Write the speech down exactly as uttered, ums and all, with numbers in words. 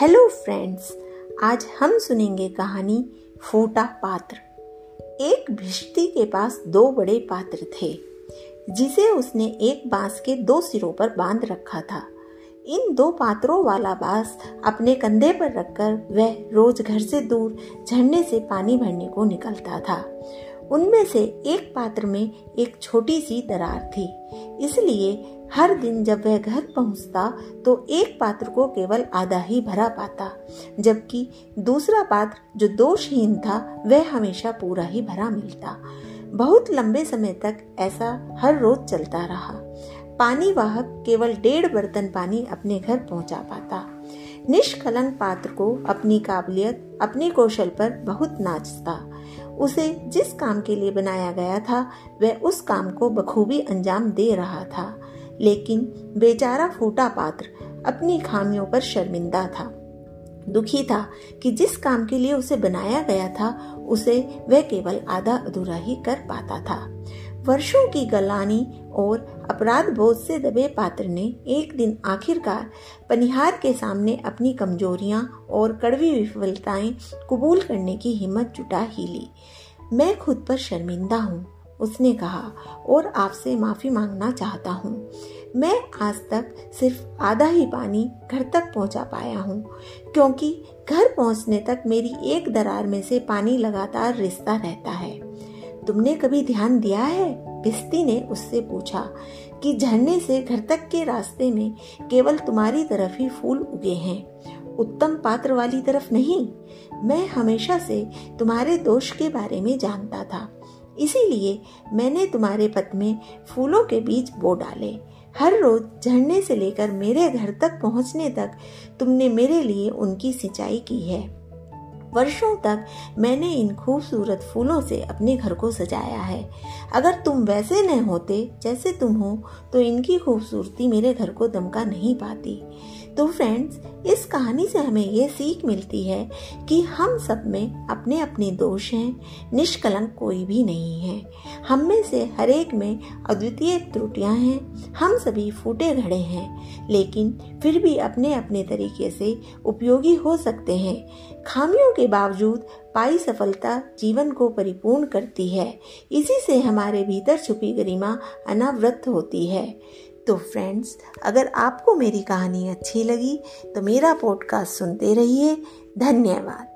Hello friends, आज हम सुनेंगे कहानी फूटा पात्र। एक भिष्टी के पास दो बड़े पात्र थे जिसे उसने एक बांस के दो सिरों पर बांध रखा था। इन दो पात्रों वाला बांस अपने कंधे पर रखकर वह रोज घर से दूर झरने से पानी भरने को निकलता था। उनमें से एक पात्र में एक छोटी सी दरार थी, इसलिए हर दिन जब वह घर पहुंचता तो एक पात्र को केवल आधा ही भरा पाता, जबकि दूसरा पात्र जो दोषहीन था वह हमेशा पूरा ही भरा मिलता। बहुत लंबे समय तक ऐसा हर रोज चलता रहा। पानी वाहक केवल डेढ़ बर्तन पानी अपने घर पहुंचा पाता। निष्कलंक पात्र को अपनी काबिलियत, अपने कौशल पर बहुत नाज था। उसे जिस काम के लिए बनाया गया था वह उस काम को बखूबी अंजाम दे रहा था, लेकिन बेचारा फूटा पात्र अपनी खामियों पर शर्मिंदा था। दुखी था कि जिस काम के लिए उसे बनाया गया था उसे वह केवल आधा अधूरा ही कर पाता था। वर्षों की गलानी और अपराध बोझ से दबे पात्र ने एक दिन आखिरकार पनिहार के सामने अपनी कमजोरियां और कड़वी विफलताएं कबूल करने की हिम्मत जुटा ही ली। मैं खुद पर शर्मिंदा हूँ, उसने कहा, और आपसे माफ़ी मांगना चाहता हूँ। मैं आज तक सिर्फ आधा ही पानी घर तक पहुँचा पाया हूँ, क्योंकि घर पहुँचने तक मेरी एक दरार में से पानी लगातार रिसता रहता है। तुमने कभी ध्यान दिया है, भिष्टी ने उससे पूछा, कि झरने से घर तक के रास्ते में केवल तुम्हारी तरफ ही फूल उगे हैं, उत्तम पात्र वाली तरफ नहीं। मैं हमेशा से तुम्हारे दोष के बारे में जानता था, इसीलिए मैंने तुम्हारे पथ में फूलों के बीज बो डाले। हर रोज झरने से लेकर मेरे घर तक पहुंचने तक तुमने मेरे लिए उनकी सिंचाई की है। वर्षों तक मैंने इन खूबसूरत फूलों से अपने घर को सजाया है। अगर तुम वैसे न होते जैसे तुम हो तो इनकी खूबसूरती मेरे घर को दमका नहीं पाती। तो फ्रेंड्स, इस कहानी से हमें यह सीख मिलती है कि हम सब में अपने अपने दोष हैं, निष्कलंक कोई भी नहीं है। हम में से हर एक में अद्वितीय त्रुटियां हैं। हम सभी फूटे घड़े हैं, लेकिन फिर भी अपने अपने तरीके से उपयोगी हो सकते हैं। खामियों के बावजूद पाई सफलता जीवन को परिपूर्ण करती है। इसी से हमारे भीतर छुपी गरिमा अनावृत होती है। तो फ्रेंड्स, अगर आपको मेरी कहानी अच्छी लगी तो मेरा पॉडकास्ट सुनते रहिए। धन्यवाद।